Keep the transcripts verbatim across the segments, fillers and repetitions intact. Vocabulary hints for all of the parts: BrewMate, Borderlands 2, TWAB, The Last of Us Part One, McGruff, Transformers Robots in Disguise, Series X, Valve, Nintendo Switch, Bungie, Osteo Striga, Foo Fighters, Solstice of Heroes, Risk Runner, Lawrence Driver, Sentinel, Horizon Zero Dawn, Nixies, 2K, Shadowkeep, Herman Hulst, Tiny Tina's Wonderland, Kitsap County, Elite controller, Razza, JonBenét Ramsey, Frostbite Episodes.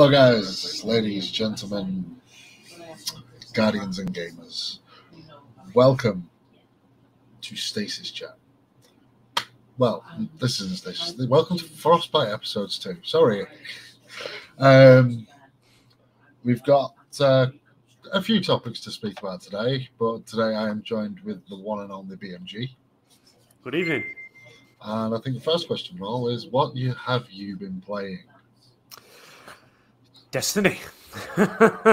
Hello guys, ladies, gentlemen, guardians and gamers. Welcome to Stasis Chat. Well, this isn't Stasis. Welcome to Frostbite Episodes two. Sorry. Um, we've got uh, a few topics to speak about today, but today I am joined with the one and only B M G. Good evening. And I think the first question of all is, what you, have you been playing? Destiny.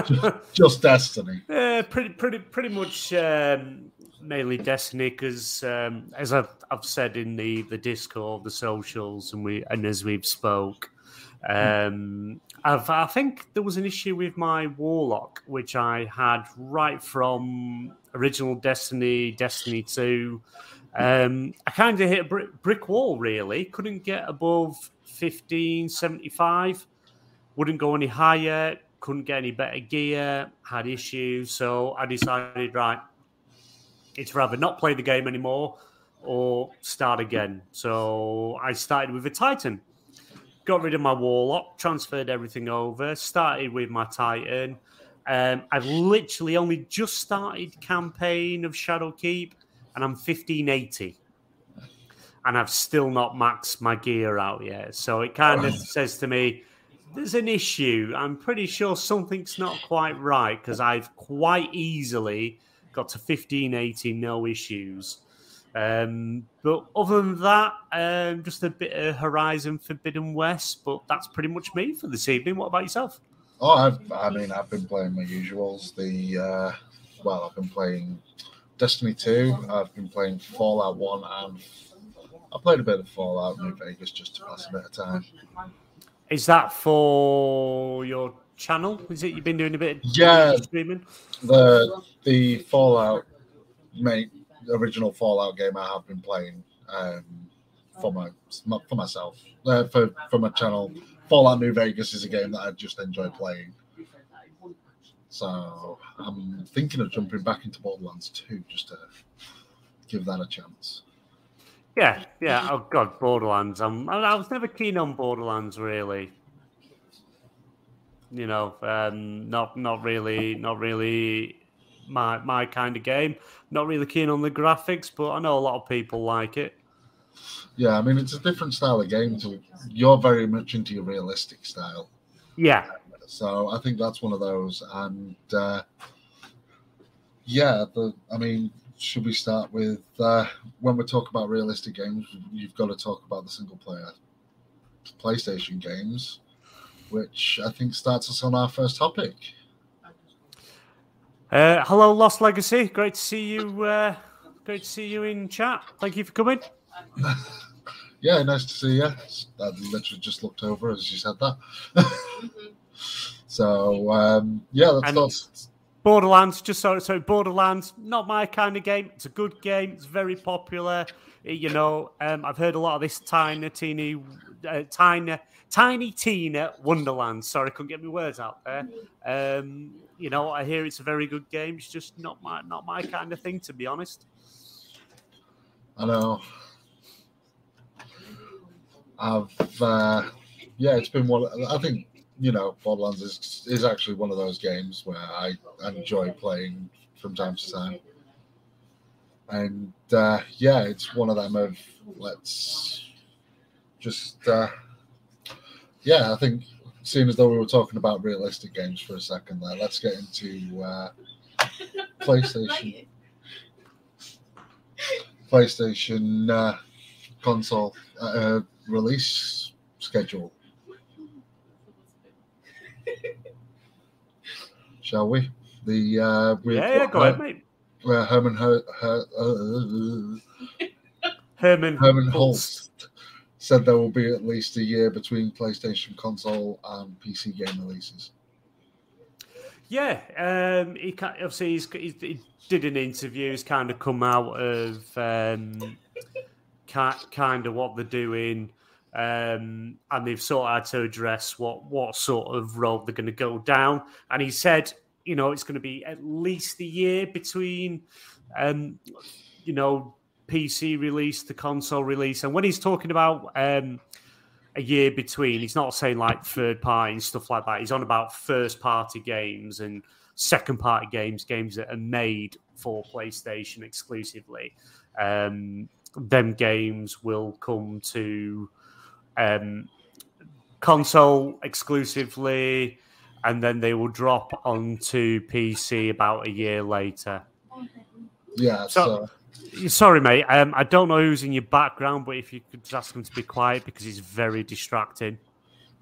just, just Destiny. Uh, pretty, pretty, pretty much um, mainly Destiny, because um, as I've, I've said in the, the Discord, the socials, and we and as we've spoke, um, I've, I think there was an issue with my Warlock, which I had right from original Destiny, Destiny two. Um, I kind of hit a brick, brick wall, really. Couldn't get above fifteen seventy-five. Wouldn't go any higher, couldn't get any better gear, had issues. So I decided, right, it's rather not play the game anymore or start again. So I started with a Titan, got rid of my Warlock, transferred everything over, started with my Titan. Um, I've literally only just started campaign of Shadowkeep, and I'm fifteen eighty. And I've still not maxed my gear out yet. So it kind of says to me, there's an issue. I'm pretty sure something's not quite right, because I've quite easily got to fifteen eighty, no issues. Um, but other than that, um, just a bit of Horizon Forbidden West, but that's pretty much me for this evening. What about yourself? Oh, I've, I mean, I've been playing my usuals. The uh, well, I've been playing Destiny two, I've been playing Fallout one, and I played a bit of Fallout New Vegas just to pass a bit of time. Is that for your channel? Is it you've been doing a bit of yeah, streaming? The the Fallout, mate, original Fallout game I have been playing um, for my for myself uh, for for my channel. Fallout New Vegas is a game that I just enjoy playing. So I'm thinking of jumping back into Borderlands two just to give that a chance. Yeah, yeah. Oh God, Borderlands. I'm, I was never keen on Borderlands, really. You know, um, not not really, not really my my kind of game. Not really keen on the graphics, but I know a lot of people like it. Yeah, I mean, it's a different style of game. To you're very much into your realistic style. Yeah. So I think that's one of those, and uh, yeah, the I mean. Should we start with, uh, when we talk about realistic games, you've got to talk about the single-player PlayStation games, which I think starts us on our first topic. Uh, hello, Lost Legacy. Great to see you. Uh, great to see you in chat. Thank you for coming. Yeah, nice to see you. I literally just looked over as you said that. so, um, yeah, that's and- not... Borderlands, just sorry, sorry, Borderlands, not my kind of game. It's a good game. It's very popular. You know, um, I've heard a lot of this Tiny Tina, uh, Tiny Tiny Tina Wonderland. Sorry, couldn't get my words out there. Um, you know, I hear it's a very good game. It's just not my not my kind of thing, to be honest. I know. I've uh, yeah, it's been one. I think. You know, Borderlands is is actually one of those games where I enjoy playing from time to time. And, uh, yeah, it's one of them of, let's just, uh, yeah, I think, seeing as though we were talking about realistic games for a second there, let's get into uh, PlayStation, PlayStation uh, console uh, release schedule. Shall we? The uh, we yeah, yeah, go Her- ahead, mate. Uh, Herman Her- Her- uh, Herman Herman Hulst. Hulst said there will be at least a year between PlayStation console and P C game releases. Yeah, um, he can't, obviously he's, he, he did an interview. He's kind of come out of um, kind of what they're doing. Um, and they've sort of had to address what, what sort of road they're going to go down. And he said, you know, it's going to be at least a year between, um, you know, P C release, the console release. And when he's talking about um, a year between. He's not saying like third party and stuff like that. He's on about first party games and second party games, games that are made for PlayStation exclusively. Um, them games will come to um, console exclusively, and then they will drop onto P C about a year later. Yeah, so... so. Sorry, mate. Um, I don't know who's in your background, but if you could just ask them to be quiet because it's very distracting.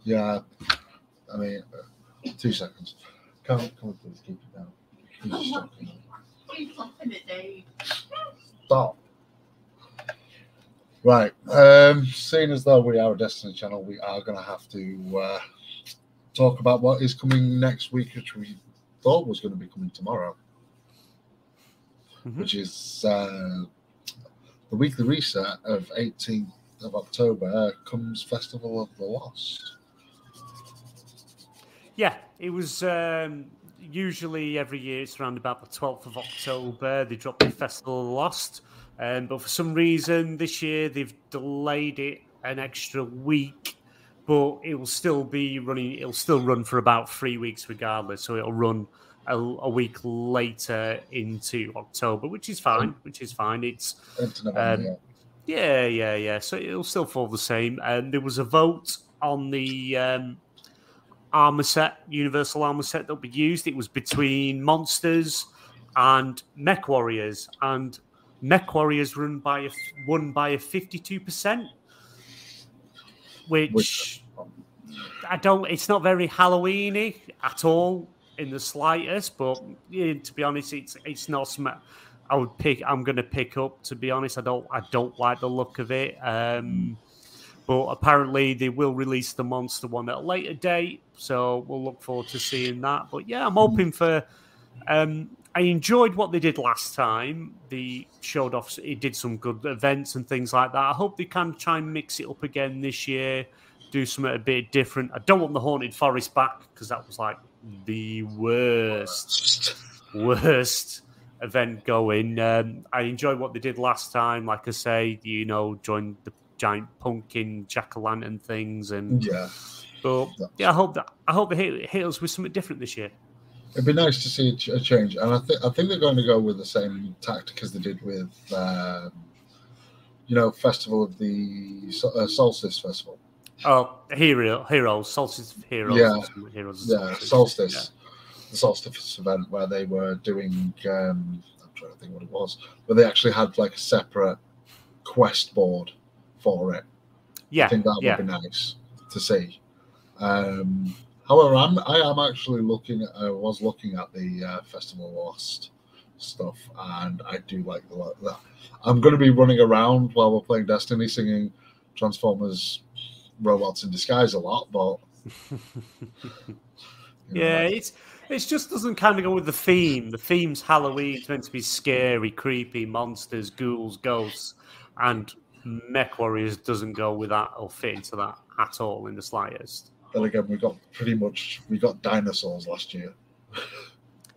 Yeah. I mean, uh, two seconds. Come on, come on, please keep it down. Please stop. Stop. Right. Um, seeing as though we are a Destiny channel, we are going to have to uh, talk about what is coming next week, which we thought was going to be coming tomorrow, mm-hmm. which is uh, the weekly reset of eighteenth of October uh, comes Festival of the Lost. Yeah, it was um, usually every year it's around about the twelfth of October. They dropped the Festival of the Lost. Um, but for some reason this year they've delayed it an extra week, but it will still be running. It'll still run for about three weeks regardless. So it'll run a, a week later into October, which is fine. Which is fine. It's um, yeah, yeah, yeah. So it'll still fall the same. And um, there was a vote on the um, armor set, universal armor set that'll be used. It was between monsters and mech warriors, and Mech Warriors run by a, won by a fifty-two percent, which, which I don't. It's not very Halloween-y at all in the slightest. But yeah, to be honest, it's it's not. I would pick. I'm going to pick up. To be honest, I don't. I don't like the look of it. Um, but apparently, they will release the monster one at a later date. So we'll look forward to seeing that. But yeah, I'm hoping for. Um, I enjoyed what they did last time. They showed off, it did some good events and things like that. I hope they can try and mix it up again this year, do something a bit different. I don't want the Haunted Forest back because that was like the worst, worst event going. Um, I enjoyed what they did last time. Like I say, you know, joined the giant pumpkin jack-o'-lantern things. And yeah, but yeah, I hope that I hope they hit, hit us with something different this year. It'd be nice to see a change, and I think I think they're going to go with the same tactic as they did with, um, you know, Festival of the uh, Solstice Festival. Oh, hero, heroes, Solstice of Heroes. Yeah, heroes yeah, Solstice, Solstice. Yeah. The Solstice event where they were doing. Um, I'm trying to think what it was, where they actually had like a separate quest board for it. Yeah, I think that yeah. would be nice to see. Um, However, I'm, I am actually looking at, I was looking at the uh, Festival Lost stuff, and I do like the lot. I'm going to be running around while we're playing Destiny, singing Transformers Robots in Disguise a lot, but... you know, yeah, like, it's it just doesn't kind of go with the theme. The theme's Halloween. It's meant to be scary, creepy, monsters, ghouls, ghosts, and Mech Warriors doesn't go with that or fit into that at all in the slightest. Then again, we got pretty much we got dinosaurs last year.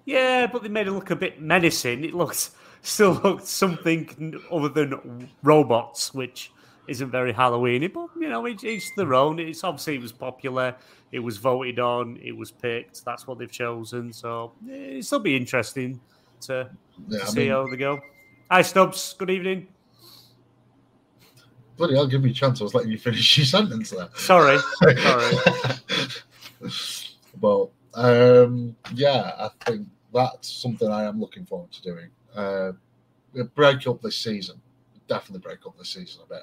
Yeah, but they made it look a bit menacing. It looked still looked something other than robots, which isn't very Halloween-y. But you know, it, it's their own. It's obviously it was popular. It was voted on. It was picked. That's what they've chosen. So it'll still be interesting to, yeah, to see mean, how they go. Hi, Stubbs. Good evening. Bloody hell, give me a chance. I was letting you finish your sentence there. Sorry. Sorry. But, um, yeah, I think that's something I am looking forward to doing. Uh, break up this season. Definitely break up this season a bit.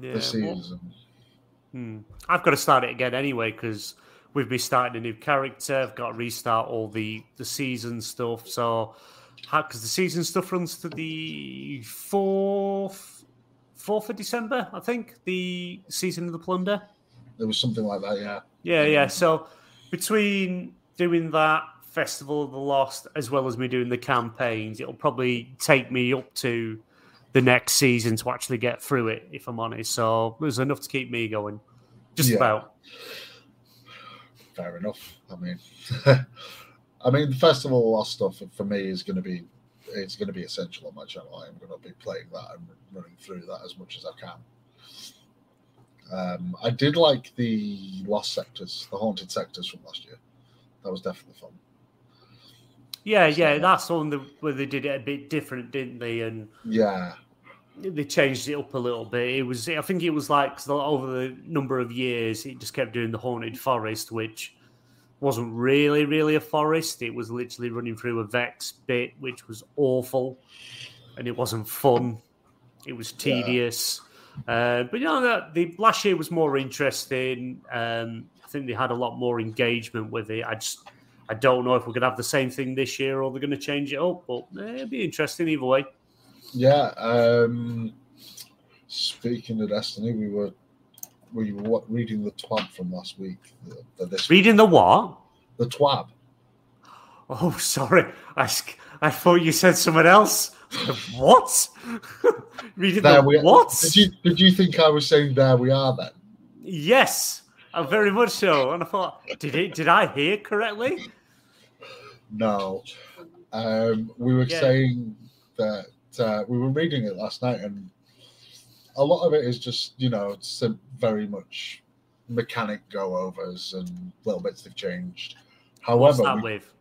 Yeah, this season. Well, hmm. I've got to start it again anyway because we've been starting a new character. I've got to restart all the, the season stuff. So, because the season stuff runs to the fourth. Fourth of December, I think, the season of the plunder. There was something like that, yeah. Yeah, yeah. So between doing that Festival of the Lost as well as me doing the campaigns, it'll probably take me up to the next season to actually get through it, if I'm honest. So there's enough to keep me going. Just yeah. about. Fair enough. I mean I mean the Festival of the Lost stuff for me is gonna be It's going to be essential on my channel. I'm going to be playing that and running through that as much as I can. Um, I did like the lost sectors, the haunted sectors from last year. That was definitely fun. Yeah, so, yeah, that's one that, where they did it a bit different, didn't they? And yeah, they changed it up a little bit. It was, I think, it was like over the number of years, it just kept doing the haunted forest, which wasn't really, really a forest. It was literally running through a Vex bit, which was awful, and it wasn't fun. It was tedious. Yeah. Uh, but you know, that the last year was more interesting. Um, I think they had a lot more engagement with it. I just, I don't know if we're going to have the same thing this year or they're going to change it up, but eh, it'll be interesting either way. Yeah. Um, speaking of Destiny, we were we were reading the twab from last week. The, the, this reading week. The what? The twab. Oh, sorry. I, I thought you said someone else. What? Reading there the we what? Did you, did you think I was saying there we are then? Yes, very much so. And I thought, did it? Did I hear correctly? No. Um, we were yeah. saying that uh, we were reading it last night, and a lot of it is just, you know, it's very much mechanic go-overs and little bits they've changed. However, what's that we, with?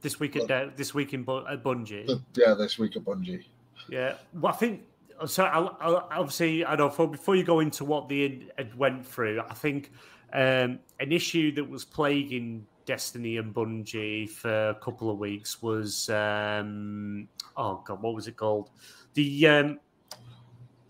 This week at uh, this week in Bu- at Bungie. Yeah, this week at Bungie. Yeah, well, I think so. I'll, I'll, obviously, I don't know. Before you go into what they went through, I think um, an issue that was plaguing Destiny and Bungie for a couple of weeks was um, oh god, what was it called? The um,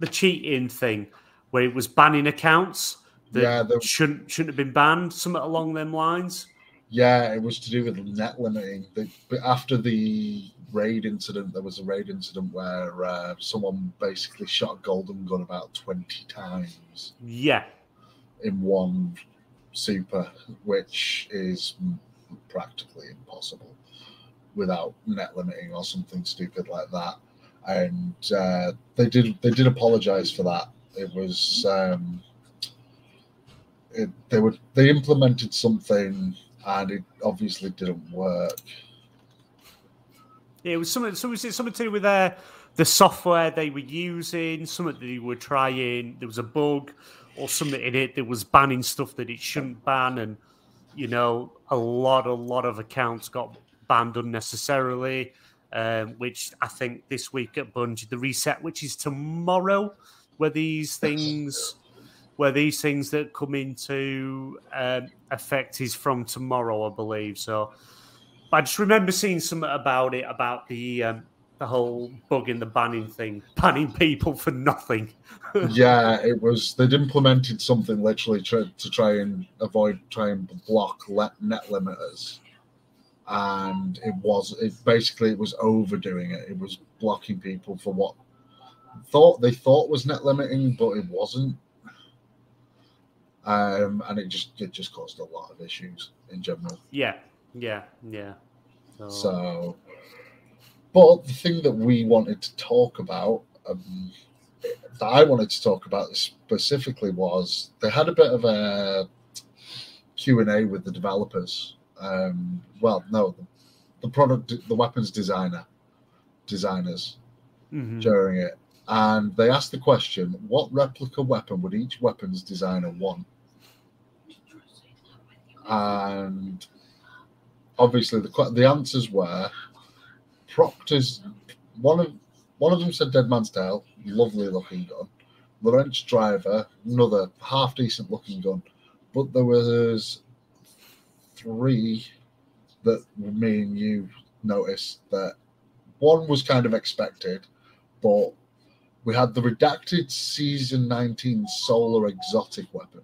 the cheating thing, where it was banning accounts that yeah, the... shouldn't shouldn't have been banned. Something along them lines. Yeah, it was to do with net limiting. They, but after the raid incident, there was a raid incident where uh, someone basically shot a golden gun about twenty times. Yeah, in one super, which is practically impossible without net limiting or something stupid like that. And uh, they did they did apologise for that. It was um, it, they were they implemented something. And it obviously didn't work. Yeah, it was something. So was it something to do with uh, the software they were using? Something they were trying. There was a bug, or something in it that was banning stuff that it shouldn't ban, and you know, a lot, a lot of accounts got banned unnecessarily. Um, which I think this week at Bungie, the reset, which is tomorrow, where these things. Where these things that come into um, effect is from tomorrow, I believe. So, but I just remember seeing something about it, about the um, the whole bug in the banning thing, banning people for nothing. Yeah, it was. They'd implemented something literally to, to try and avoid, try and block let, net limiters, and it was. It basically it was overdoing it. It was blocking people for what thought they thought was net limiting, but it wasn't. Um, and it just it just caused a lot of issues in general. Yeah, yeah, yeah. So, so but the thing that we wanted to talk about, um, that I wanted to talk about specifically, was they had a bit of a Q and A with the developers. Um, well, no, the product, the weapons designer, designers mm-hmm. during it, and they asked the question: what replica weapon would each weapons designer want? And obviously, the the answers were Proctor's. One of one of them said Dead Man's Tail, lovely looking gun. Lawrence Driver, another half decent looking gun. But there was three that me and you noticed that one was kind of expected, but we had the redacted season nineteen solar exotic weapon.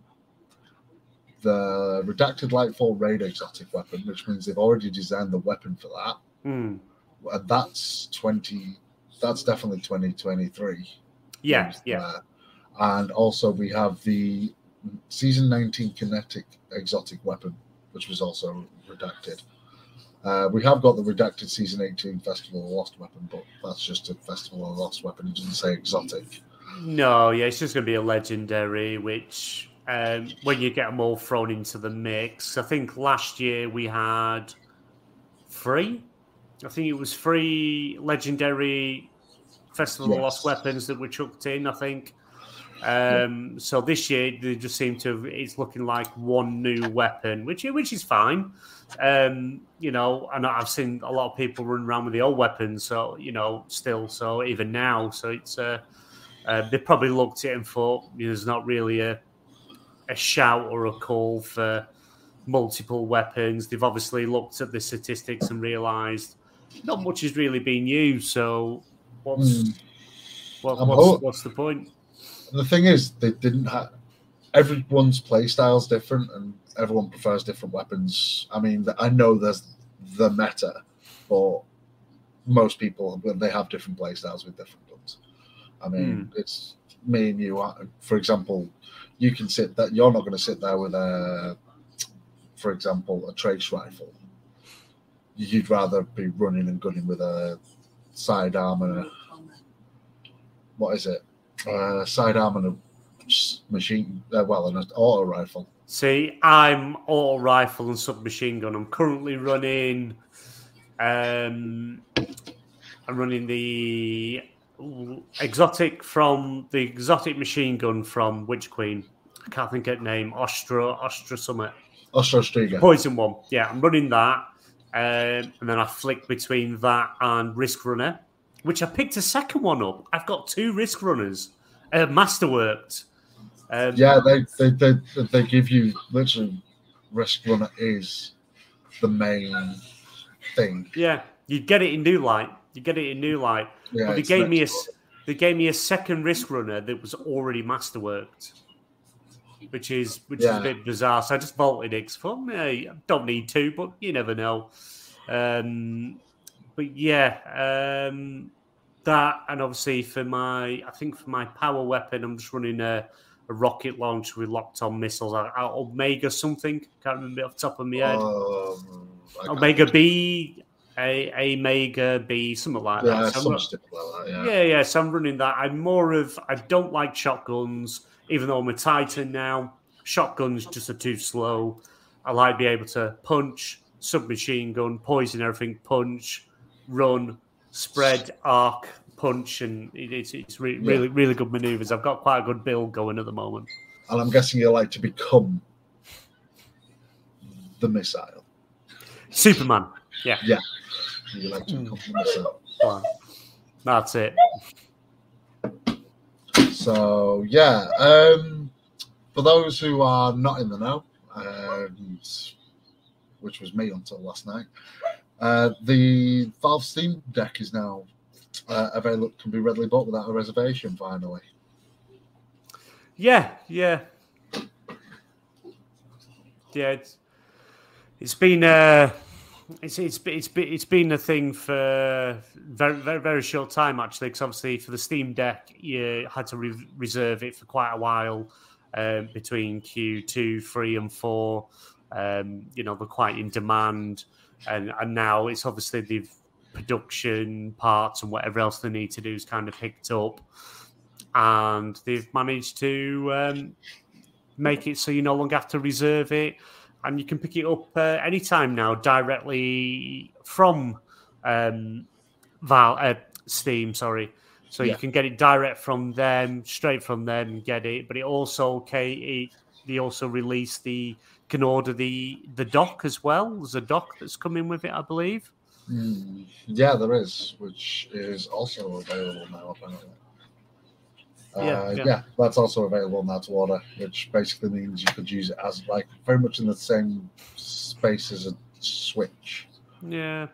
The redacted Lightfall Raid exotic weapon, which means they've already designed the weapon for that. Mm. And that's twenty. That's definitely twenty twenty-three. Yeah, yeah. There. And also we have the season nineteen kinetic exotic weapon, which was also redacted. Uh, we have got the redacted season eighteen Festival of the Lost weapon, but that's just a Festival of the Lost weapon. It doesn't say exotic. No, yeah, it's just going to be a legendary, which... Um, when you get them all thrown into the mix. I think last year we had three. I think it was three legendary Festival yes. of Lost Weapons that were chucked in, I think. Um, so this year they just seem to. It's looking like one new weapon, which which is fine. Um, you know, and I've seen a lot of people run around with the old weapons. So you know, still, so even now, so it's uh, uh, they probably looked at it and thought, you know, there's not really a a shout or a call for multiple weapons. They've obviously looked at the statistics and realised not much is really being used. So what's mm. what, what's, what's the point? The thing is, they didn't have everyone's play style's different, and everyone prefers different weapons. I mean, I know there's the meta, but most people they have different play styles with different guns. I mean, mm. it's me and you. For example, you can sit that you're not going to sit there with a, for example, a trace rifle. You'd rather be running and gunning with a sidearm and a what is it? Uh, sidearm and a machine, uh, well, and an auto rifle. See, I'm auto rifle and submachine gun. I'm currently running. Um, I'm running the exotic from the exotic machine gun from Witch Queen. I can't think of the name. Osteo Striga Summit. Osteo Striga. Poison one. Yeah, I'm running that, um, and then I flick between that and Risk Runner, which I picked a second one up. I've got two Risk Runners, uh, masterworked. Um, yeah, they, they they they give you literally Risk Runner is the main thing. Yeah, you get it in New Light. You get it in New Light. Yeah, but they gave me a one. they gave me a second Risk Runner that was already masterworked, which is which yeah. is a bit bizarre. So I just vaulted it for me. I don't need to, but you never know. Um, But yeah, um, that and obviously for my, I think for my power weapon, I'm just running a, a rocket launcher with locked-on missiles. I, I, Omega something, can't remember off the top of my head. Um, Omega B, a Omega B, something like yeah, that. So some stuff like that yeah. yeah, yeah. So I'm running that. I'm more of, I don't like shotguns, even though I'm a Titan now. Shotguns just are too slow. I like being able to punch, submachine gun, poison everything, punch. Run, spread, arc, punch, and it's it's re- yeah. really really good manoeuvres. I've got quite a good build going at the moment. And I'm guessing you like to become the missile, Superman. Yeah, yeah. You like to become the missile. Fine. That's it. So yeah, um, for those who are not in the know, um, which was me until last night. Uh, the Valve Steam Deck is now uh, available, can be readily bought without a reservation, finally. Yeah, yeah. Yeah, it's, it's been a... It's, it's, it's, it's been a thing for very, very, very short time, actually, because obviously for the Steam Deck, you had to re- reserve it for quite a while uh, between Q two, three, and four. Um, you know, they're quite in demand. And and now it's obviously the production parts and whatever else they need to do is kind of picked up, and they've managed to um, make it so you no longer have to reserve it, and you can pick it up uh, anytime now directly from um, Val uh, Steam. Sorry, so yeah. you can get it direct from them, straight from them, get it. But it also okay, it, they also released the. Can order the the dock as well. There's a dock that's coming with it, I believe. Mm, yeah, there is, which is also available now. Apparently, uh, yeah, yeah. yeah, that's also available now to order, which basically means you could use it as like very much in the same space as a Switch. Yeah,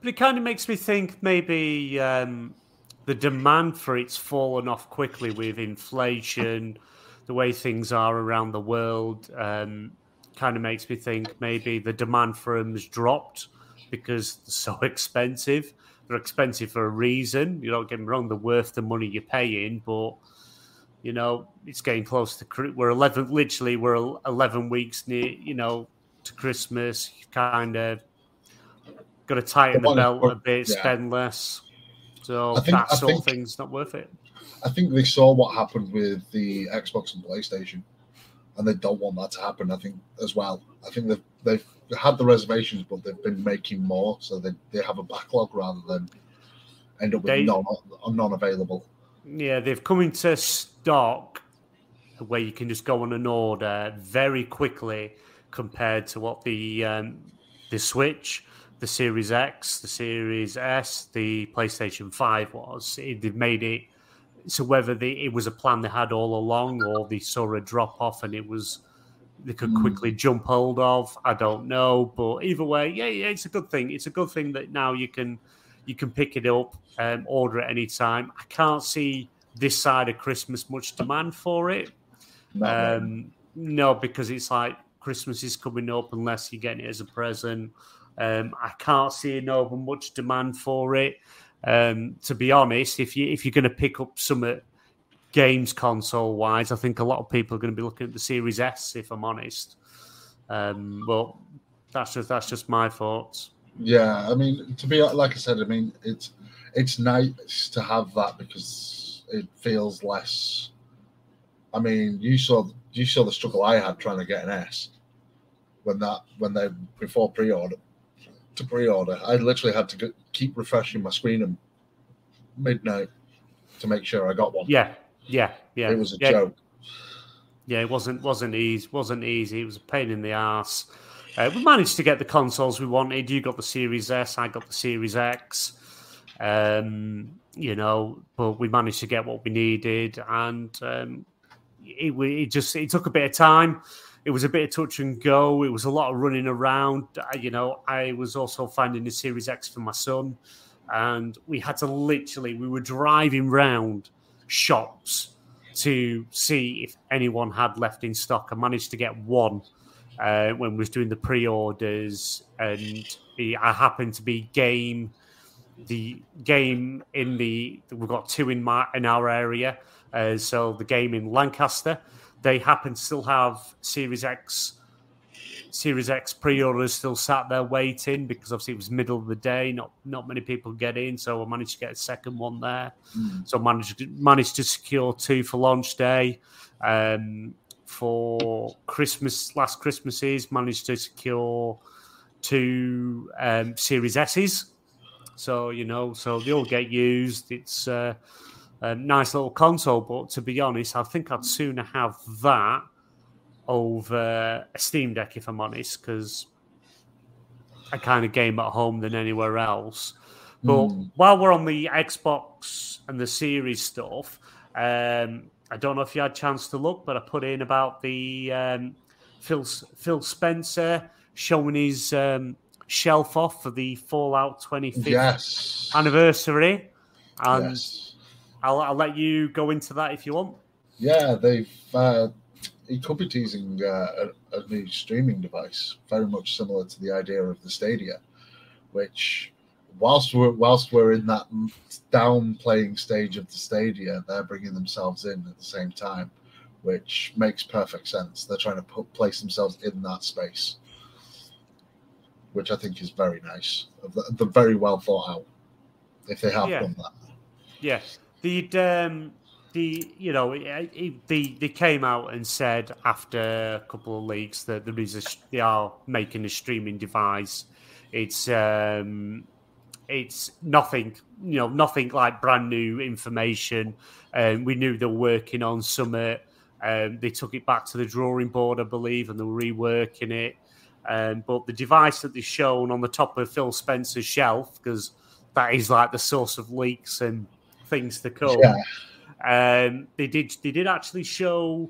but it kind of makes me think maybe um, the demand for it's fallen off quickly with inflation, the way things are around the world. Um, kind of makes me think maybe the demand for them has dropped because they're so expensive. They're expensive for a reason. You don't get me wrong, they're worth the money you're paying, but, you know, it's getting close to... We're eleven... Literally, we're eleven weeks near, you know, to Christmas. You kind of got to tighten the, the belt for, a bit, yeah. spend less. So think, that sort think, of thing's not worth it. I think they saw what happened with the Xbox and PlayStation. And they don't want that to happen, I think, as well. I think they've, they've had the reservations, but they've been making more, so they, they have a backlog rather than end up with they, non, non-available. Yeah, they've come into stock where you can just go on and order very quickly compared to what the um, the Switch, the Series X, the Series S, the PlayStation five was. It, they've made it so whether the, it was a plan they had all along or they saw a drop-off and it was they could mm. quickly jump hold of, I don't know. But either way, yeah, yeah, it's a good thing. It's a good thing that now you can you can pick it up, um, order at any time. I can't see this side of Christmas much demand for it. No, um, no because it's like Christmas is coming up unless you're getting it as a present. Um, I can't see an over much demand for it. Um, to be honest, if you if you're going to pick up some uh, games console wise, I think a lot of people are going to be looking at the Series S. If I'm honest, um, well, that's just that's just my thoughts. Yeah, I mean, to be like I said, I mean it's it's nice to have that because it feels less. I mean, you saw you saw the struggle I had trying to get an S when that when they before pre-order. To pre-order, I literally had to go, keep refreshing my screen at midnight to make sure I got one. Yeah, yeah, yeah. It was a yeah. joke. Yeah, it wasn't wasn't easy. wasn't easy. It was a pain in the arse. Uh, we managed to get the consoles we wanted. You got the Series S, I got the Series X. Um, you know, but we managed to get what we needed, and um, it, it just it took a bit of time. It was a bit of touch and go. It was a lot of running around. I, you know, I was also finding the Series X for my son. And we had to literally, we were driving round shops to see if anyone had left in stock. I managed to get one uh, when we was doing the pre-orders. And the, I happened to be game, the game in the, we've got two in, my, in our area. Uh, so the game in Lancaster. They happen to still have Series X, Series X pre-orders still sat there waiting because obviously it was middle of the day. Not not many people get in, so I managed to get a second one there. Mm. So I managed managed to secure two for launch day. Um, for Christmas last Christmases, managed to secure two um, Series S's. So you know, so they all get used. It's. Uh, A nice little console, but to be honest, I think I'd sooner have that over a Steam Deck, if I'm honest, because I kind of game at home than anywhere else. But mm. while we're on the Xbox and the Series stuff, um, I don't know if you had a chance to look, but I put in about the um, Phil, Phil Spencer showing his um, shelf off for the Fallout twenty-fifth yes. anniversary. And yes. I'll, I'll let you go into that if you want. Yeah, they've. Uh, he could be teasing uh, a, a new streaming device, very much similar to the idea of the Stadia, which, whilst we're whilst we're in that downplaying stage of the Stadia, they're bringing themselves in at the same time, which makes perfect sense. They're trying to put, place themselves in that space, which I think is very nice. They're very well thought out. If they have yeah. done that, yes. The um, the you know they they came out and said after a couple of leaks that there is a, they are making a streaming device. It's um, it's nothing you know nothing like brand new information. Um, we knew they were working on Summit. Um, they took it back to the drawing board, I believe, and they were reworking it. Um, but the device that they've shown on the top of Phil Spencer's shelf, because that is like the source of leaks and. Things to come. Yeah. Um, they did. They did actually show.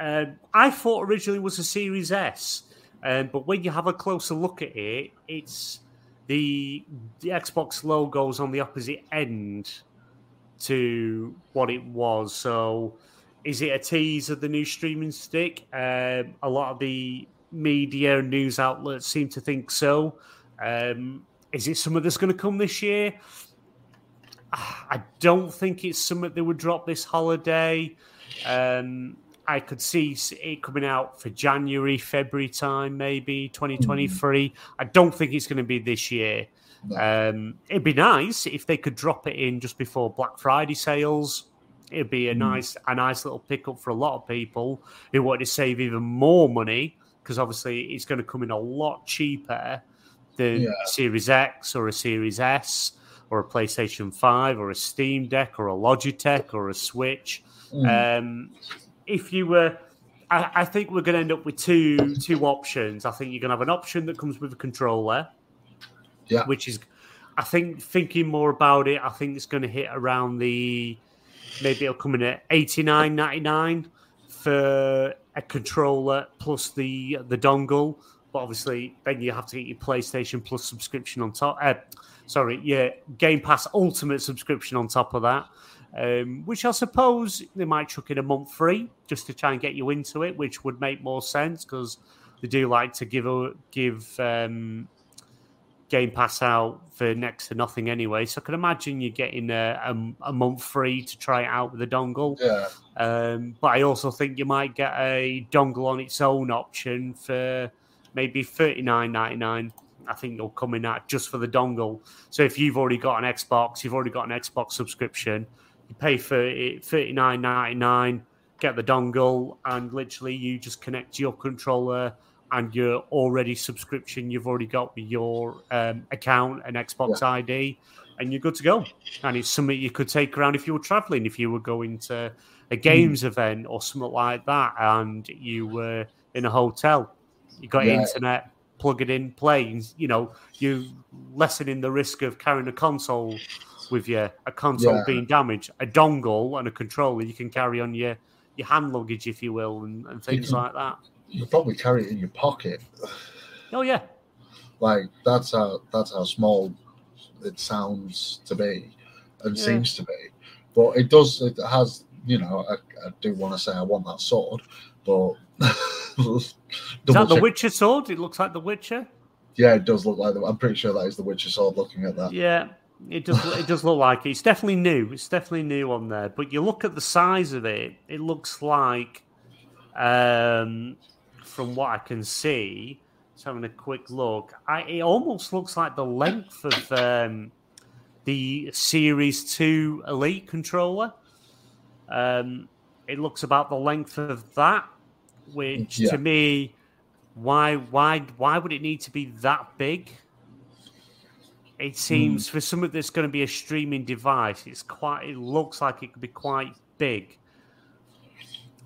Um, I thought originally it was a Series S, um, but when you have a closer look at it, it's the the Xbox logo's on the opposite end to what it was. So, is it a tease of the new streaming stick? Um, a lot of the media and news outlets seem to think so. Um, is it something that's going to come this year? I don't think it's something they would drop this holiday. Um, I could see it coming out for January, February time, maybe twenty twenty-three. Mm-hmm. I don't think it's going to be this year. Um, it'd be nice if they could drop it in just before Black Friday sales. It'd be a nice, mm-hmm. a nice little pickup for a lot of people who want to save even more money because obviously it's going to come in a lot cheaper than yeah. a Series X or a Series S. Or a PlayStation five, or a Steam Deck, or a Logitech, or a Switch. Mm. Um, if you were, I, I think we're going to end up with two two options. I think you're going to have an option that comes with a controller, yeah. Which is, I think, thinking more about it, I think it's going to hit around the, maybe it'll come in at eighty-nine ninety-nine for a controller plus the the dongle. But obviously, then you have to get your PlayStation Plus subscription on top. Uh, sorry, your Game Pass Ultimate subscription on top of that, um, which I suppose they might chuck in a month free just to try and get you into it, which would make more sense because they do like to give a, give um, Game Pass out for next to nothing anyway. So I can imagine you getting a, a, a month free to try it out with a dongle. Yeah. Um, but I also think you might get a dongle on its own option for... maybe thirty-nine ninety-nine, I think they'll come in at just for the dongle. So if you've already got an Xbox, you've already got an Xbox subscription, you pay thirty-nine ninety-nine, get the dongle, and literally you just connect your controller and your already subscription you've already got with your um, account and Xbox yeah. I D, and you're good to go. And it's something you could take around if you were traveling, if you were going to a games mm. event or something like that, and you were in a hotel. You got yeah. internet, plug it in, play. You know, you lessening the risk of carrying a console with you, a console yeah. being damaged, a dongle and a controller you can carry on your, your hand luggage, if you will, and, and things can, like that. You'll probably carry it in your pocket. Oh yeah, like that's how that's how small it sounds to be, and yeah. seems to be. But it does. It has. You know, I, I do want to say I want that sword, but. Is that the check. Witcher sword? It looks like the Witcher. Yeah, it does look like the. I'm pretty sure that is the Witcher sword. Looking at that, yeah, it does. It does look like it. It's definitely new. It's definitely new on there. But you look at the size of it. It looks like, um, from what I can see, just having a quick look. I, it almost looks like the length of um, the Series two Elite controller. Um, it looks about the length of that. Which yeah. to me, why, why, why would it need to be that big? It seems mm. for something that's going to be a streaming device, it's quite. It looks like it could be quite big.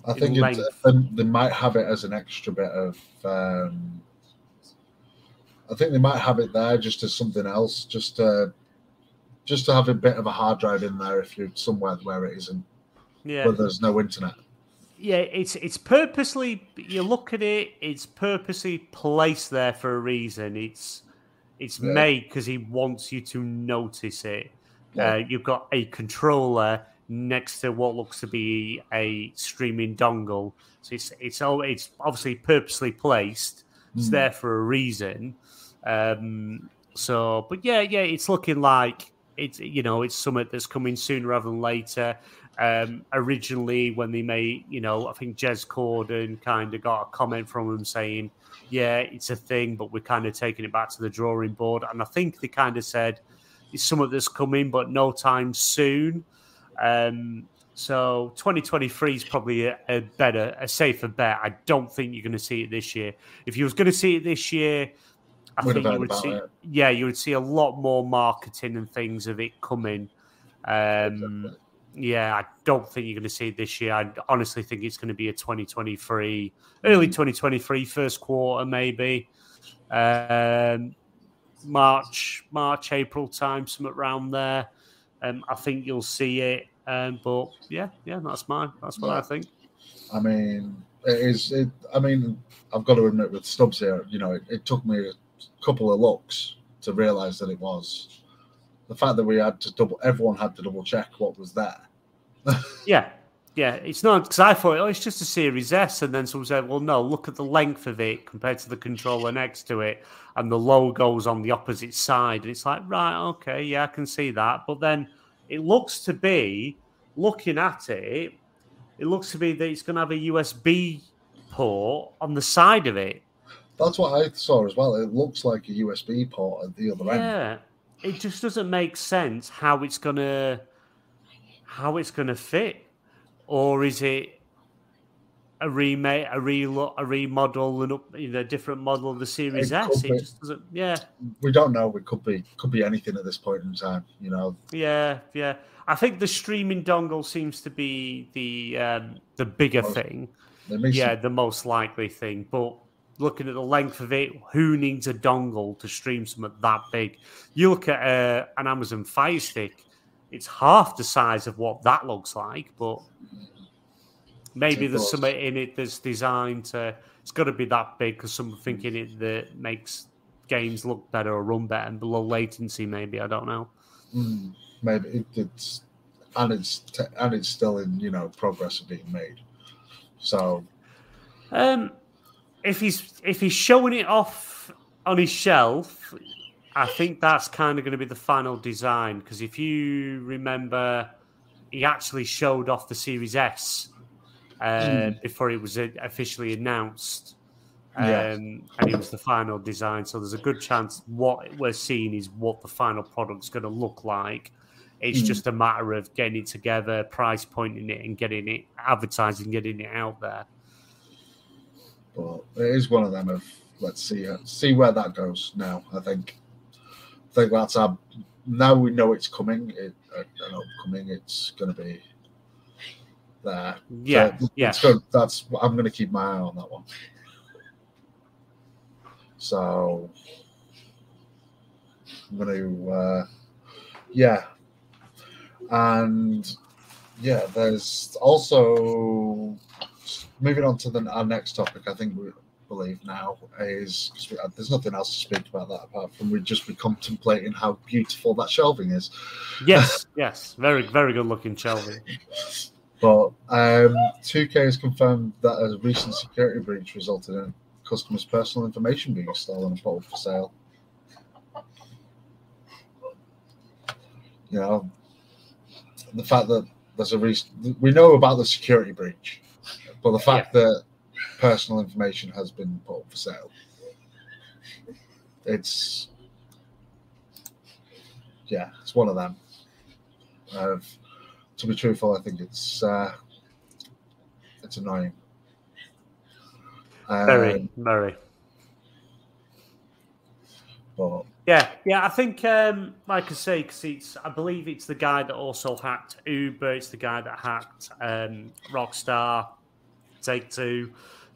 I think it's, and they might have it as an extra bit of. Um, I think they might have it there just as something else, just to, just to have a bit of a hard drive in there if you're somewhere where it isn't, yeah. where there's no internet. Yeah, it's it's purposely. You look at it; it's purposely placed there for a reason. It's it's yeah. made because he wants you to notice it. Yeah. Uh, you've got a controller next to what looks to be a streaming dongle, so it's it's it's obviously purposely placed. It's mm. there for a reason. Um, so, but yeah, yeah, it's looking like it's you know it's something that's coming sooner rather than later. Um, originally, when they made, you know, I think Jez Corden kind of got a comment from him saying, yeah, it's a thing, but we're kind of taking it back to the drawing board. And I think they kind of said, it's some of this coming, but no time soon. Um, so twenty twenty-three is probably a, a better, a safer bet. I don't think you're going to see it this year. If you was going to see it this year, I think you would see, it. yeah, you would see a lot more marketing and things of it coming. Um, Yeah, I don't think you're going to see it this year. I honestly think it's going to be a twenty twenty-three, early twenty twenty-three, first quarter maybe, um, March, March, April time, something around there. Um, I think you'll see it. Um, but yeah, yeah, that's mine. That's what yeah. I think. I mean, it is. It, I mean, I've got to admit with Stubbs here, you know, it, it took me a couple of looks to realise that it was. The fact that we had to double, everyone had to double check what was there. yeah, yeah, it's not because I thought, oh, it's just a Series S, and then someone said, well, no, look at the length of it compared to the controller next to it, and the logo's on the opposite side, and it's like, right, okay, yeah, I can see that, but then it looks to be looking at it, it looks to be that it's going to have a U S B port on the side of it. That's what I saw as well. It looks like a U S B port at the other yeah. end. Yeah. It just doesn't make sense how it's gonna how it's gonna fit, or is it a remake, a relo a remodel, and up, you know, a different model of the Series S. It just doesn't. Yeah, we don't know. It could be could be anything at this point in time. You know. Yeah, yeah. I think the streaming dongle seems to be the um, the bigger most, thing. Yeah, the most likely thing. But looking at the length of it, who needs a dongle to stream something that big? You look at uh, an Amazon Fire Stick; it's half the size of what that looks like, but. Maybe there's something in it that's designed to... It's got to be that big because something in it that makes games look better or run better and below latency, maybe. I don't know. Mm, maybe. It, it's, and, it's t and it's still in, you know, progress of being made. So... Um, if he's if he's showing it off on his shelf, I think that's kind of going to be the final design. Because if you remember, he actually showed off the Series S... Uh, mm. before it was officially announced, um, yes. and it was the final design. So there's a good chance what we're seeing is what the final product's going to look like. It's mm. just a matter of getting it together, price pointing it, and getting it advertising, getting it out there. But it is one of them of let's see uh, see where that goes. Now I think I think that's our, now we know it's coming. It uh, I know coming. It's going to be. There, yeah, so yeah. So that's I'm going to keep my eye on that one. So I'm going to, uh, yeah, and yeah. There's also moving on to the, our next topic. I think we believe now is we, there's nothing else to speak about that apart from we just be contemplating how beautiful that shelving is. Yes, yes, very very good looking shelving. But um, two K has confirmed that a recent security breach resulted in customers' personal information being stolen and put up for sale. You know, the fact that there's a reason we know about the security breach, but the fact yeah. that personal information has been put up for sale, it's yeah, it's one of them. I've, To be truthful, I think it's uh, it's annoying. Um, very, very. But yeah, yeah. I think, um, like I say, because it's, I believe it's the guy that also hacked Uber. It's the guy that hacked um, Rockstar, Take Two.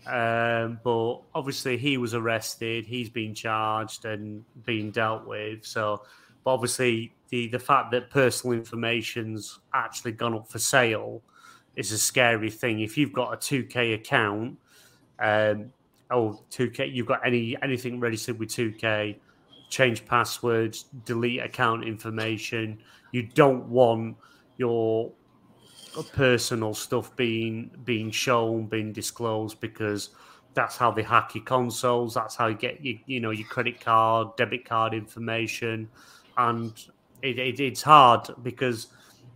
Um, but obviously, he was arrested. He's been charged and being dealt with. So, but obviously. The, the fact that personal information's actually gone up for sale is a scary thing. If you've got a two K account, um, oh, two K, you've got any anything registered with two K, change passwords, delete account information. You don't want your personal stuff being being shown, being disclosed, because that's how they hack your consoles. That's how you get your, you know, your credit card, debit card information, and It, it, it's hard because,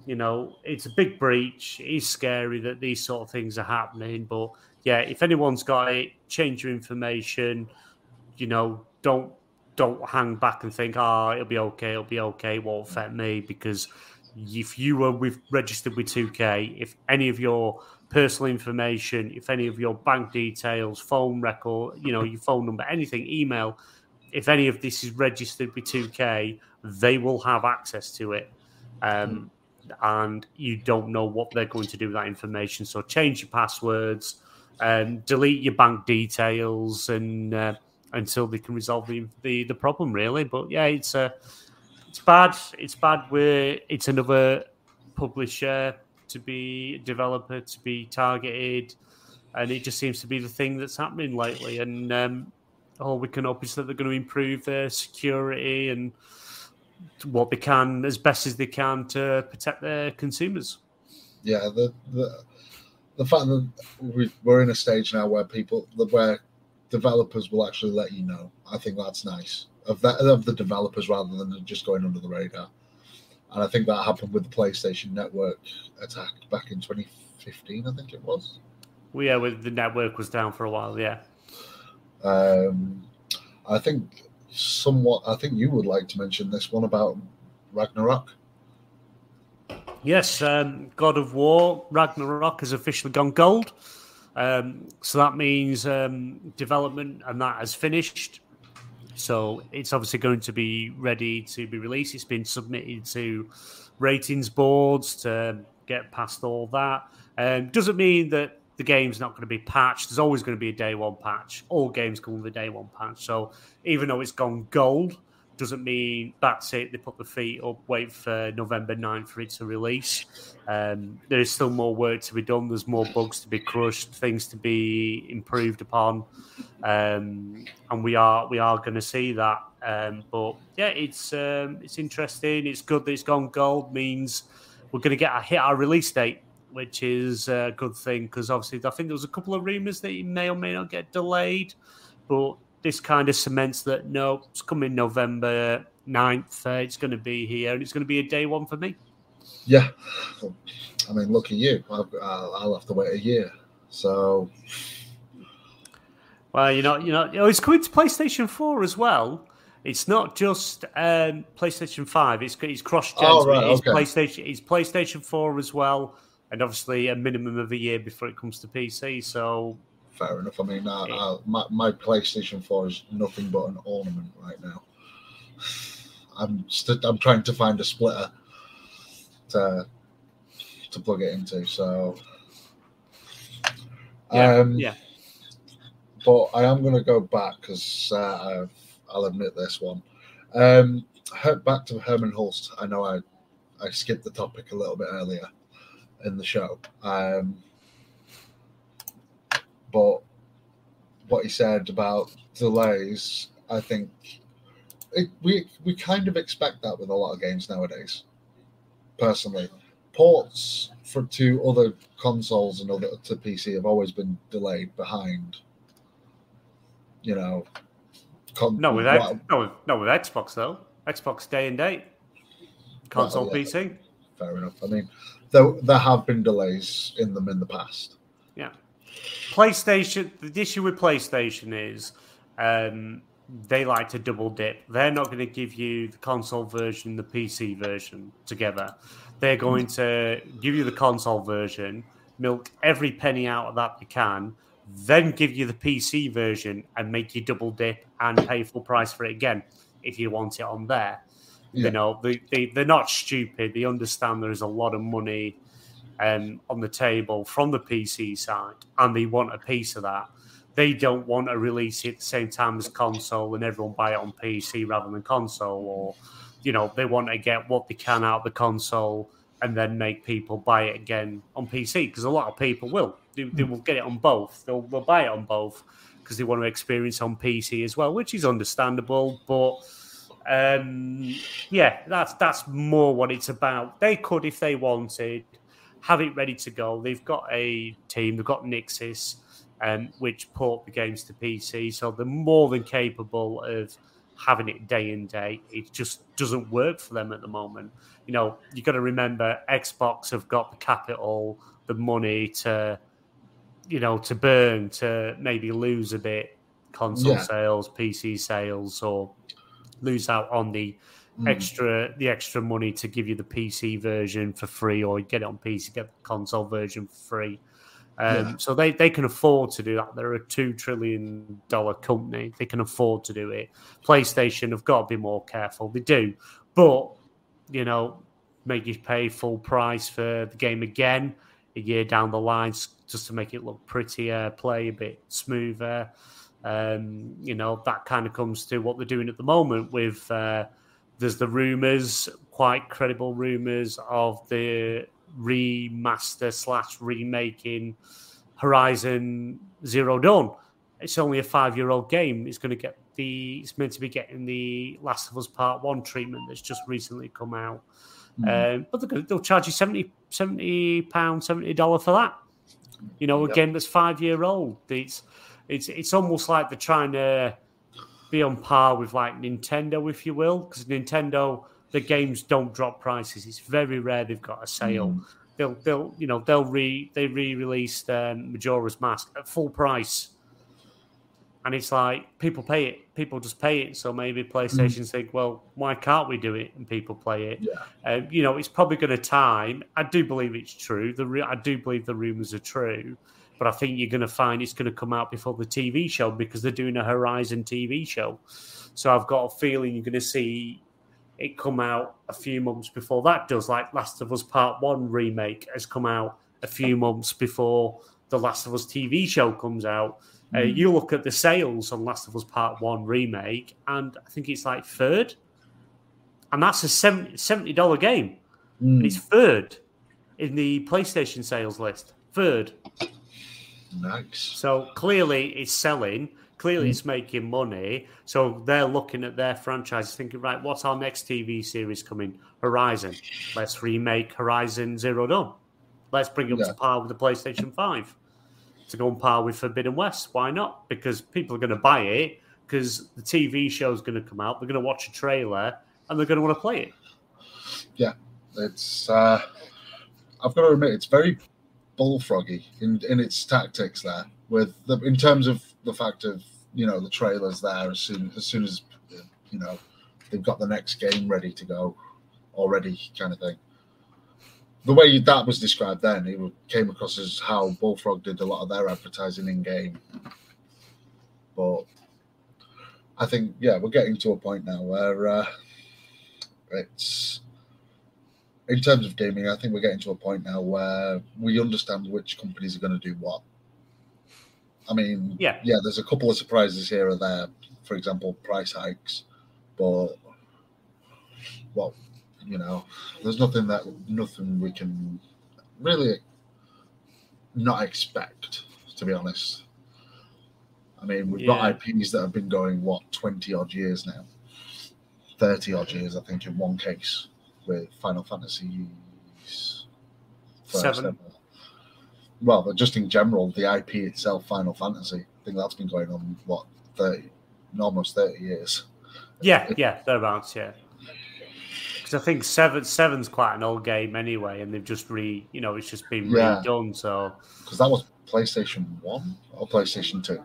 you know, it's a big breach. It's scary that these sort of things are happening. But, yeah, if anyone's got it, change your information. You know, don't don't hang back and think, ah, oh, it'll be okay, it'll be okay, it won't affect me. Because if you were with, registered with two K, if any of your personal information, if any of your bank details, phone record, you know, your phone number, anything, email, if any of this is registered with two K, they will have access to it. Um, and you don't know what they're going to do with that information. So change your passwords, um, delete your bank details, and uh, until they can resolve the, the, the problem, really. But, yeah, it's uh, it's bad. It's bad where it's another publisher to be, developer to be targeted. And it just seems to be the thing that's happening lately. And... Um, All we can hope is that they're going to improve their security and what they can as best as they can to protect their consumers. Yeah, the the, the fact that we, we're in a stage now where people, where developers will actually let you know. I think that's nice of that of the developers rather than just going under the radar. And I think that happened with the PlayStation Network attack back in twenty fifteen. I think it was. Well, yeah, with the network was down for a while. Yeah. Um, I think somewhat. I think you would like to mention this one about Ragnarok. Yes, um, God of War Ragnarok has officially gone gold. Um, so that means um, development and that has finished. So it's obviously going to be ready to be released. It's been submitted to ratings boards to get past all that. Um, doesn't mean that the game's not going to be patched. There's always going to be a day one patch. All games come with a day one patch. So even though it's gone gold, doesn't mean that's it. They put the feet up, wait for November ninth for it to release. Um, there is still more work to be done. There's more bugs to be crushed, things to be improved upon. Um, and we are we are going to see that. Um, but yeah, it's um, it's interesting. It's good that it's gone gold. Means we're going to get a hit our release date, which is a good thing, because obviously I think there was a couple of rumours that it may or may not get delayed, but this kind of cements that, no, it's coming November ninth, uh, it's going to be here, and it's going to be a day one for me. Yeah. I mean, look at you. I've, I'll have to wait a year. So... Well, you know, you know, it's coming to PlayStation four as well. It's not just um, PlayStation five. It's, it's cross-gen. Oh, right, it's, okay. PlayStation, it's PlayStation four as well, and obviously a minimum of a year before it comes to P C, so... Fair enough. I mean, I, I, my, my PlayStation four is nothing but an ornament right now. I'm st- I'm trying to find a splitter to to plug it into. So yeah, um, yeah. But I am going to go back because uh, I'll admit this one. Um, back to Herman Hulst. I know I I skipped the topic a little bit earlier in the show. Um, But what he said about delays, I think it, we we kind of expect that with a lot of games nowadays. Personally, ports for to other consoles and other to P C have always been delayed behind. You know, con- no with wow. no no with Xbox though. Xbox day and date, console oh, yeah. P C. Fair enough. I mean, there there have been delays in them in the past. Yeah. PlayStation, the issue with PlayStation is um, they like to double dip. They're not going to give you the console version, the P C version together. They're going to give you the console version, milk every penny out of that you can, then give you the P C version and make you double dip and pay full price for it again if you want it on there. Yeah. You know, they, they, they're not stupid. They understand there is a lot of money Um, on the table from the P C side, and they want a piece of that. They don't want to release it at the same time as console and everyone buy it on P C rather than console, or, you know, they want to get what they can out of the console and then make people buy it again on P C, because a lot of people will. They, they will get it on both. They'll, they'll buy it on both because they want to experience on P C as well, which is understandable, but... Um, yeah, that's, that's more what it's about. They could, if they wanted... have it ready to go. They've got a team, they've got Nixis, um, which port the games to P C, so they're more than capable of having it day in, day. It just doesn't work for them at the moment. You know, you've got to remember, Xbox have got the capital, the money to, you know, to burn, to maybe lose a bit, console yeah. sales, P C sales, or lose out on the extra the extra money to give you the P C version for free, or get it on P C, get the console version for free. Um, yeah. So they, they can afford to do that. They're a two trillion dollars company. They can afford to do it. PlayStation have got to be more careful. They do. But, you know, make you pay full price for the game again a year down the line just to make it look prettier, play a bit smoother. Um, you know, that kind of comes to what they're doing at the moment with... Uh, There's the rumours, quite credible rumours, of the remaster slash remaking Horizon Zero Dawn. It's only a five-year-old game. It's going to get the. It's meant to be getting the Last of Us Part One treatment that's just recently come out. Mm-hmm. Um, but they're going to, they'll charge you seventy pounds, seventy dollars for that. You know, a yep. game that's five-year-old. It's it's it's almost like they're trying to. Be on par with like Nintendo, if you will, because Nintendo, the games don't drop prices. It's very rare they've got a sale. Mm. They'll, they'll, you know, they'll re they re-released um, Majora's Mask at full price, and it's like people pay it. People just pay it. So maybe PlayStation mm. think, well, why can't we do it? And people play it. Yeah. Uh, you know, it's probably going to time. I do believe it's true. The re- I do believe the rumors are true. But I think you're going to find it's going to come out before the T V show because they're doing a Horizon T V show. So I've got a feeling you're going to see it come out a few months before that does. Like Last of Us Part One remake has come out a few months before the Last of Us T V show comes out. Mm. Uh, you look at the sales on Last of Us Part One remake, and I think it's like third. And that's a seventy dollar game. Mm. And it's third in the PlayStation sales list. Third. Nice. So clearly it's selling. Clearly mm. it's making money. So they're looking at their franchise thinking, right, what's our next T V series coming? Horizon. Let's remake Horizon Zero Dawn. Let's bring it up yeah. to par with the PlayStation five. To go on par with Forbidden West. Why not? Because people are going to buy it because the T V show is going to come out. They're going to watch a trailer and they're going to want to play it. Yeah. It's. Uh, I've got to admit, it's very bullfroggy in, in its tactics there, with the, in terms of the fact of, you know, the trailers there as soon as soon as you know they've got the next game ready to go already, kind of thing. The way that was described then, it came across as how Bullfrog did a lot of their advertising in game. But I think, yeah, we're getting to a point now where uh, it's. In terms of gaming, I think we're getting to a point now where we understand which companies are going to do what. I mean, yeah, yeah there's a couple of surprises here or there. For example, price hikes. But, well, you know, there's nothing that nothing we can really not expect, to be honest. I mean, we've yeah. got I Ps that have been going, what, twenty-odd years now? thirty-odd years, I think, in one case. With Final Fantasy seven. Well, but just in general, the I P itself, Final Fantasy, I think that's been going on, what, thirty, almost thirty years. Yeah, it, yeah, thereabouts, yeah. Because I think seven, seven's quite an old game anyway, and they've just re, you know, it's just been yeah. redone. So because that was PlayStation one or PlayStation two?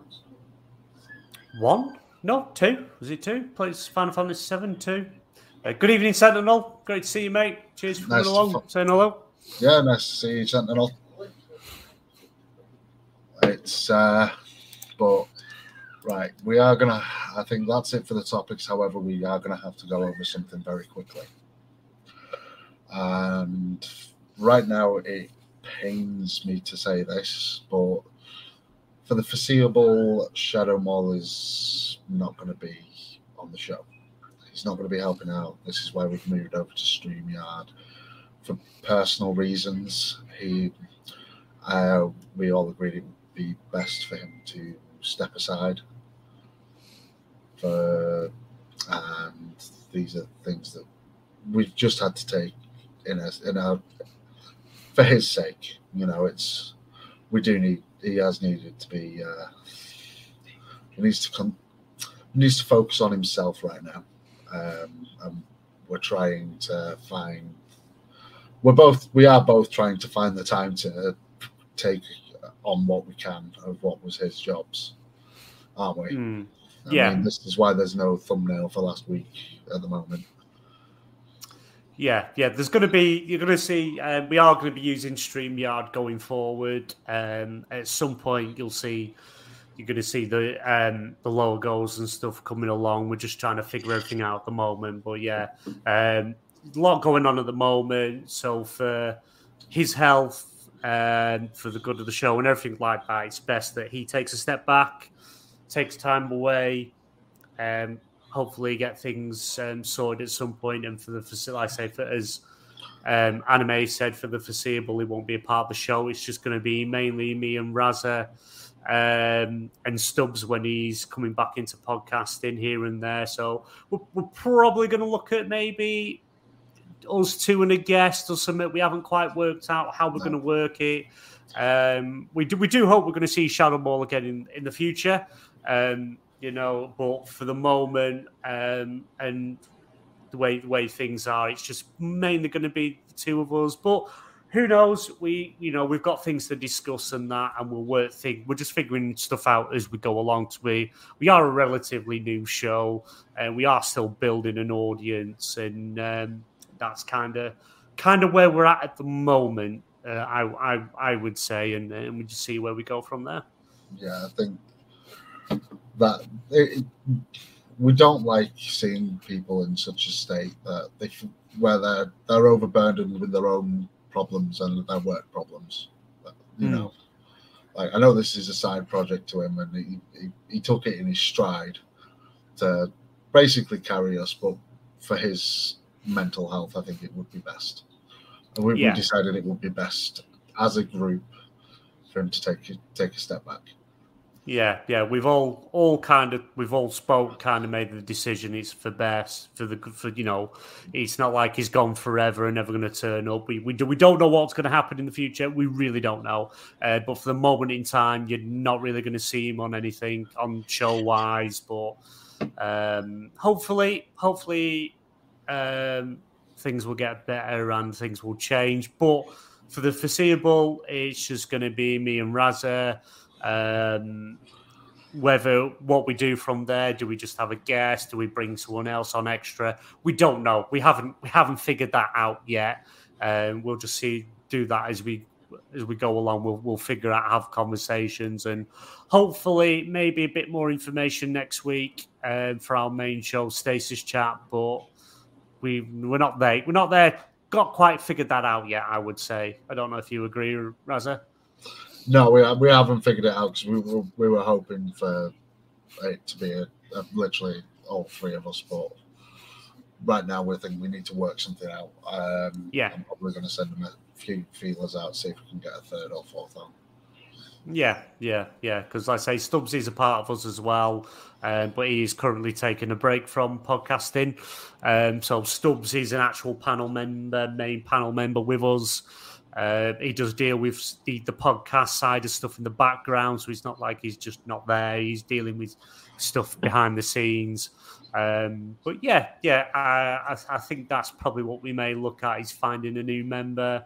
One? No, two. Was it two? Final Fantasy seven, two. Uh, good evening, Sentinel. Great to see you, mate. Cheers for coming nice along. Saying hello. Yeah, nice to see you, Sentinel. It's, uh, but, right, we are going to, I think that's it for the topics. However, we are going to have to go over something very quickly. And right now, it pains me to say this, but for the foreseeable, Shadow Mall is not going to be on the show. He's not going to be helping out. This is why we've moved over to StreamYard for personal reasons. He, uh, we all agreed it would be best for him to step aside. For, and these are things that we've just had to take in a, in our for his sake. You know, it's we do need. He has needed to be. Uh, he needs to come. He needs to focus on himself right now. Um, and we're trying to find. We're both. We are both trying to find the time to take on what we can of what was his jobs, aren't we? Mm, yeah. I mean, this is why there's no thumbnail for last week at the moment. Yeah, yeah. There's going to be. You're going to see. Uh, we are going to be using StreamYard going forward. Um, at some point, you'll see. You're going to see the um, the logos and stuff coming along. We're just trying to figure everything out at the moment. But, yeah, um, a lot going on at the moment. So for his health, um, for the good of the show and everything like that, it's best that he takes a step back, takes time away, um, hopefully get things um, sorted at some point. And for the, like I say, for as um, Anime said, for the foreseeable, he won't be a part of the show. It's just going to be mainly me and Razza. Um, and Stubbs when he's coming back into podcasting here and there. So we're, we're probably going to look at maybe us two and a guest or something. We haven't quite worked out how we're no. going to work it. Um, we do we do hope we're going to see Shadow Mall again in, in the future. Um, you know, but for the moment um, and the way the way things are, it's just mainly going to be the two of us. But who knows? We, you know, we've got things to discuss and that, and we'll work things. We're just figuring stuff out as we go along. To we, we are a relatively new show, and we are still building an audience, and um, that's kind of, kind of where we're at at the moment. uh, I, I I would say, and, and we just see where we go from there. Yeah, I think that it, we don't like seeing people in such a state that they where they're they're overburdened with their own problems and their work problems. You mm. know, like I know this is a side project to him, and he, he he took it in his stride to basically carry us, but for his mental health, I think it would be best. And we, yeah. we decided it would be best as a group for him to take take a step back. Yeah, yeah, we've all all kind of we've all spoke, kind of made the decision. It's for best for the for you know. It's not like he's gone forever and never going to turn up. We we do we don't know what's going to happen in the future. We really don't know. Uh, but for the moment in time, you're not really going to see him on anything on show wise. But um, hopefully, hopefully, um, things will get better and things will change. But for the foreseeable, it's just going to be me and Razza. Um, whether what we do from there, do we just have a guest? Do we bring someone else on extra? We don't know. We haven't we haven't figured that out yet. Um, we'll just see do that as we as we go along. We'll we'll figure out, have conversations, and hopefully maybe a bit more information next week um, for our main show, Stasis Chat. But we we're not there. We're not there. Got quite figured that out yet. I would say. I don't know if you agree, Razza. No, we we haven't figured it out because we were we were hoping for it to be a, a, literally all three of us. But right now, we think we need to work something out. Um, yeah, I'm probably going to send them a few feelers out, see if we can get a third or fourth on. Yeah, yeah, yeah. Because like I say, Stubbs is a part of us as well, um, but he is currently taking a break from podcasting. Um, so Stubbs is an actual panel member, main panel member with us. Uh, he does deal with the, the podcast side of stuff in the background, so it's not like he's just not there. He's dealing with stuff behind the scenes. Um, but yeah, yeah, I, I, I think that's probably what we may look at is finding a new member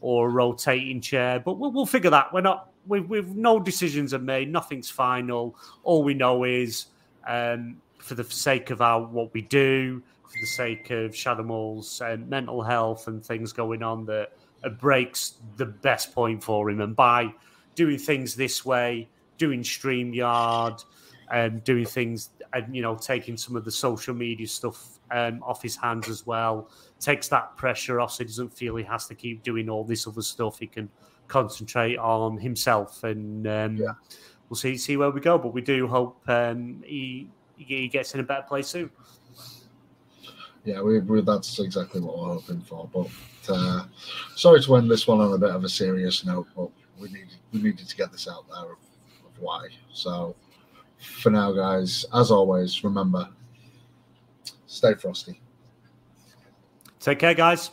or a rotating chair. But we'll, we'll figure that. We're not. We've, we've no decisions are made. Nothing's final. All we know is um, for the sake of our what we do, for the sake of Shadowmall's uh, mental health and things going on that. A break's the best point for him, and by doing things this way, doing StreamYard, and um, doing things, and you know, taking some of the social media stuff um, off his hands as well, takes that pressure off, so he doesn't feel he has to keep doing all this other stuff. He can concentrate on himself, and um, yeah. we'll see see where we go. But we do hope um, he he gets in a better place soon. Yeah, we, we that's exactly what we're hoping for, but. Uh, sorry to end this one on a bit of a serious note, but we needed we needed to get this out there of, of why. So for now, guys, as always, remember, stay frosty. Take care, guys.